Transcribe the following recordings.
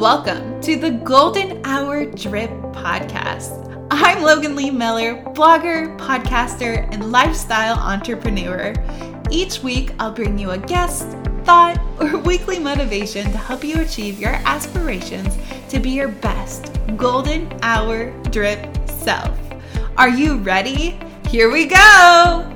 Welcome to the Golden Hour Drip podcast. I'm Logan Lee Miller, blogger, podcaster, and lifestyle entrepreneur. Each week, I'll bring you a guest, thought, or weekly motivation to help you achieve your aspirations to be your best Golden Hour Drip self. Are you ready? Here we go!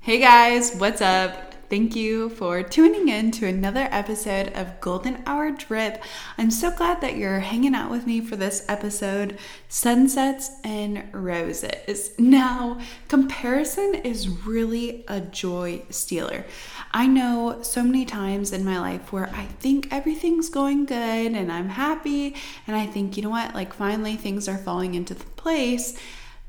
Hey guys, what's up? Thank you for tuning in to another episode of Golden Hour Drip. I'm so glad that you're hanging out with me for this episode, Sunsets and Roses. Now, comparison is really a joy stealer. I know so many times in my life where I think everything's going good and I'm happy and I think, you know what, like finally things are falling into place.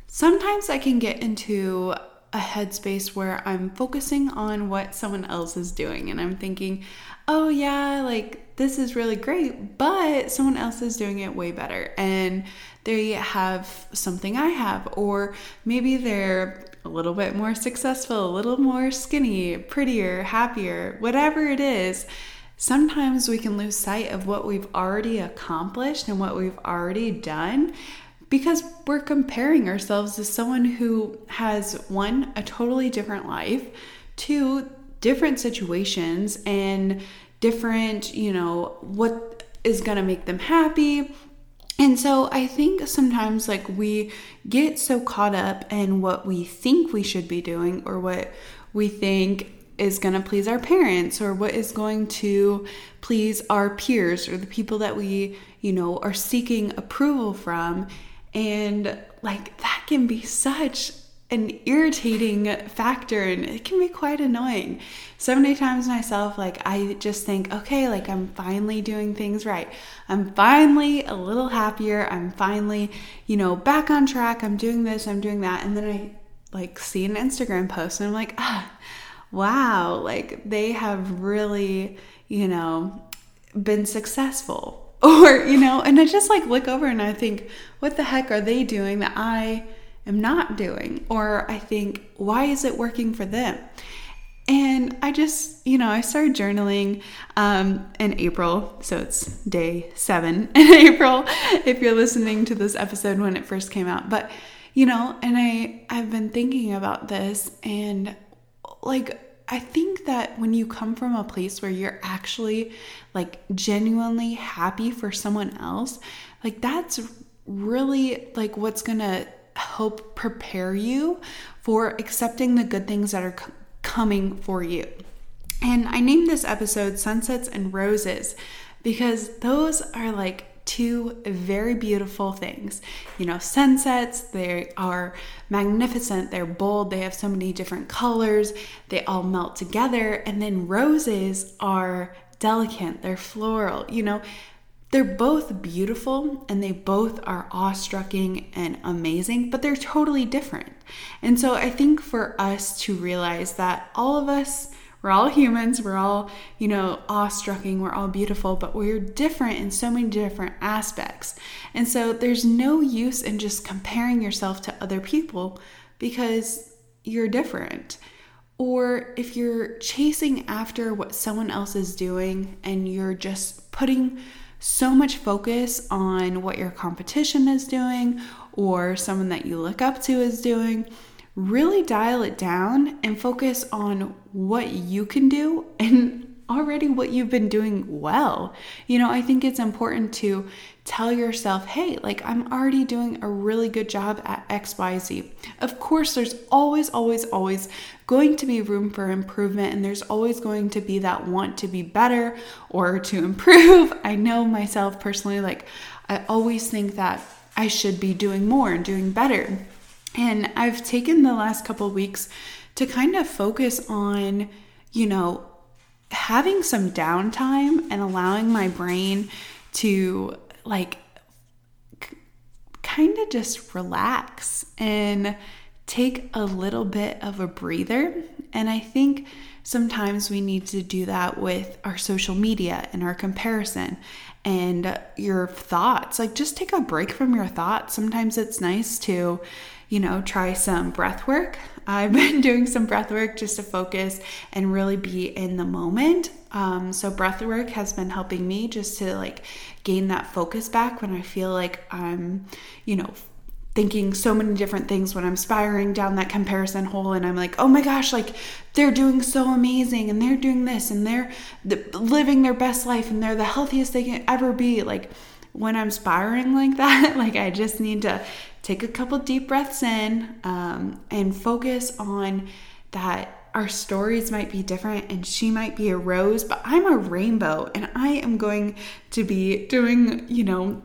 Sometimes I can get into a headspace where I'm focusing on what someone else is doing and I'm thinking, oh yeah, like this is really great, but someone else is doing it way better and they have something I have, or maybe they're a little bit more successful, a little more skinny, prettier, happier, whatever it is. Sometimes we can lose sight of what we've already accomplished and what we've already done, because we're comparing ourselves to someone who has, one, a totally different life, two, different situations and different, you know, what is gonna make them happy. And so I think sometimes like we get so caught up in what we think we should be doing or what we think is going to please our parents or what is going to please our peers or the people that we, you know, are seeking approval from. And like that can be such an irritating factor and it can be quite annoying. So many times myself, like I just think, okay, like I'm finally doing things right. I'm finally a little happier. I'm finally, you know, back on track. I'm doing this, I'm doing that. And then I like see an Instagram post and I'm like, wow, like they have really, you know, been successful. Or, you know, and I just like look over and I think, what the heck are they doing that I am not doing? Or I think, why is it working for them? And I just, you know, I started journaling in April. So it's day 7 in April, if you're listening to this episode when it first came out. But, you know, and I've been thinking about this, and like, I think that when you come from a place where you're actually like genuinely happy for someone else, like that's really like what's going to help prepare you for accepting the good things that are coming for you. And I named this episode Sunsets and Roses because those are like two very beautiful things. You know, sunsets, they are magnificent, they're bold, they have so many different colors, they all melt together. And then roses are delicate, they're floral, you know, they're both beautiful and they both are awe-strucking and amazing, but they're totally different. And so I think for us to realize that all of us, we're all humans, we're all, you know, awe-strucking, we're all beautiful, but we're different in so many different aspects. And so there's no use in just comparing yourself to other people because you're different. Or if you're chasing after what someone else is doing and you're just putting so much focus on what your competition is doing or someone that you look up to is doing, really dial it down and focus on what you can do and already what you've been doing well. You know, I think it's important to tell yourself, hey, like I'm already doing a really good job at XYZ. Of course, there's always going to be room for improvement, and there's always going to be that want to be better or to improve. I know myself personally, like I always think that I should be doing more and doing better. And I've taken the last couple of weeks to kind of focus on, you know, having some downtime and allowing my brain to like kind of just relax and take a little bit of a breather. And I think sometimes we need to do that with our social media and our comparison and your thoughts. Like just take a break from your thoughts. Sometimes it's nice to, you know, try some breath work. I've been doing some breath work just to focus and really be in the moment. So breath work has been helping me just to like gain that focus back when I feel like I'm, you know, thinking so many different things, when I'm spiraling down that comparison hole and I'm like, oh my gosh, like they're doing so amazing and they're doing this and they're living their best life and they're the healthiest they can ever be. Like when I'm spiraling like that, like I just need to take a couple deep breaths in and focus on that. Our stories might be different and she might be a rose, but I'm a rainbow and I am going to be doing, you know,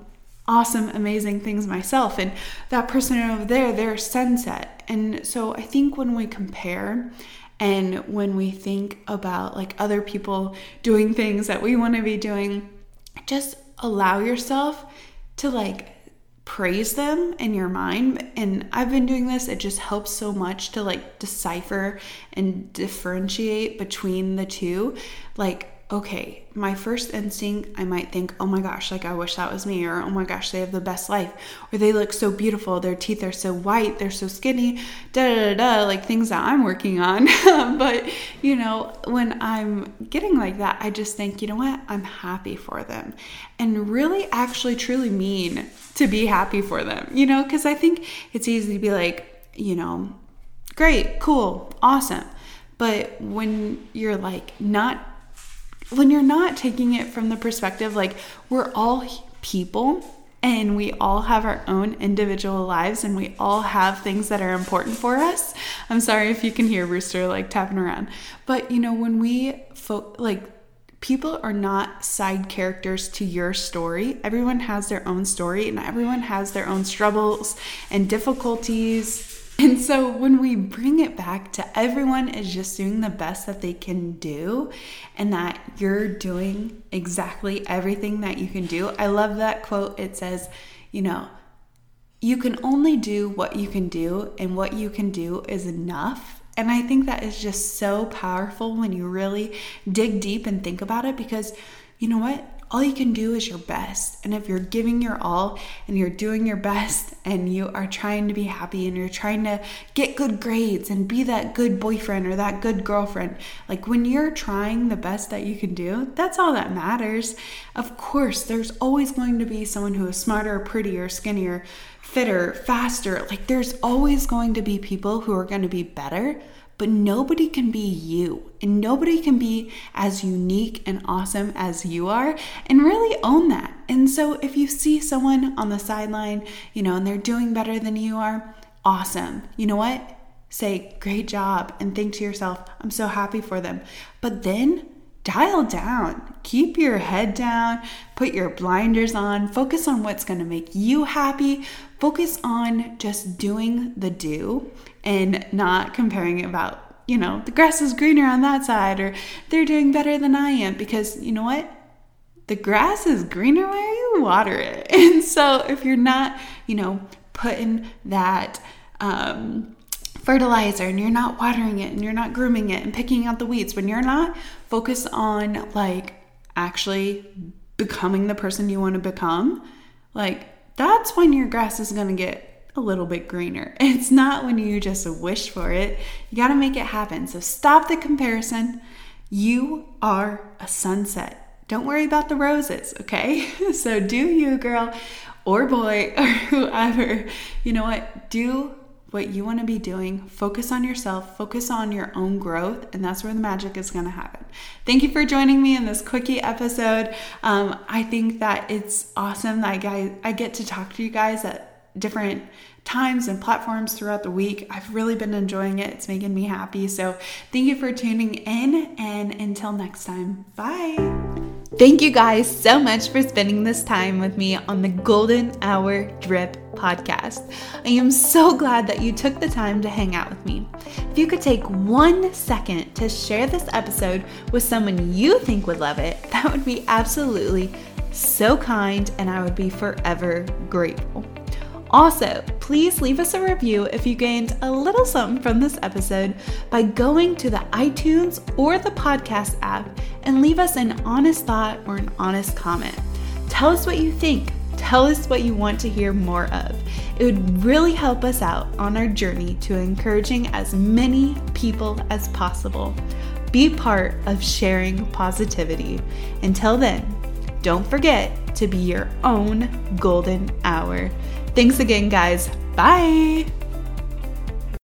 awesome, amazing things myself. And that person over there, their sunset. And so I think when we compare and when we think about like other people doing things that we want to be doing, just allow yourself to like praise them in your mind. And I've been doing this. It just helps so much to like decipher and differentiate between the two. Like, okay, my first instinct, I might think, oh my gosh, like I wish that was me, or oh my gosh, they have the best life, or they look so beautiful, their teeth are so white, they're so skinny, like things that I'm working on. But, you know, when I'm getting like that, I just think, you know what, I'm happy for them, and really actually truly mean to be happy for them, you know, because I think it's easy to be like, you know, great, cool, awesome. But when you're like not, when you're not taking it from the perspective, like we're all people and we all have our own individual lives and we all have things that are important for us. I'm sorry if you can hear Rooster like tapping around, but you know, when we people are not side characters to your story. Everyone has their own story and everyone has their own struggles and difficulties. And so when we bring it back to everyone is just doing the best that they can do and that you're doing exactly everything that you can do. I love that quote. It says, you know, you can only do what you can do and what you can do is enough. And I think that is just so powerful when you really dig deep and think about it, because you know what? All you can do is your best. And if you're giving your all and you're doing your best and you are trying to be happy and you're trying to get good grades and be that good boyfriend or that good girlfriend, like when you're trying the best that you can do, that's all that matters. Of course, there's always going to be someone who is smarter, prettier, skinnier, fitter, faster. Like there's always going to be people who are going to be better. But nobody can be you and nobody can be as unique and awesome as you are, and really own that. And so if you see someone on the sideline, you know, and they're doing better than you are, awesome. You know what? Say, great job. And think to yourself, I'm so happy for them. But then dial down, keep your head down, put your blinders on, focus on what's going to make you happy. Focus on just doing the do and not comparing about, you know, the grass is greener on that side or they're doing better than I am, because you know what? The grass is greener where you water it. And so if you're not, you know, putting that fertilizer and you're not watering it and you're not grooming it and picking out the weeds, when you're not, focus on like actually becoming the person you want to become, like that's when your grass is going to get a little bit greener. It's not when you just wish for it. You got to make it happen. So stop the comparison. You are a sunset. Don't worry about the roses, okay? So do you, girl or boy or whoever. You know what? Do what you want to be doing. Focus on yourself. Focus on your own growth. And that's where the magic is going to happen. Thank you for joining me in this quickie episode. I think that it's awesome that I get to talk to you guys at different times and platforms throughout the week. I've really been enjoying it. It's making me happy. So thank you for tuning in. And until next time, bye. Thank you guys so much for spending this time with me on the Golden Hour Drip podcast. I am so glad that you took the time to hang out with me. If you could take 1 second to share this episode with someone you think would love it, that would be absolutely so kind and I would be forever grateful. Also, please leave us a review if you gained a little something from this episode by going to the iTunes or the podcast app and leave us an honest thought or an honest comment. Tell us what you think. tell us what you want to hear more of. It would really help us out on our journey to encouraging as many people as possible. Be part of sharing positivity. Until then, don't forget to be your own golden hour. Thanks again, guys. Bye.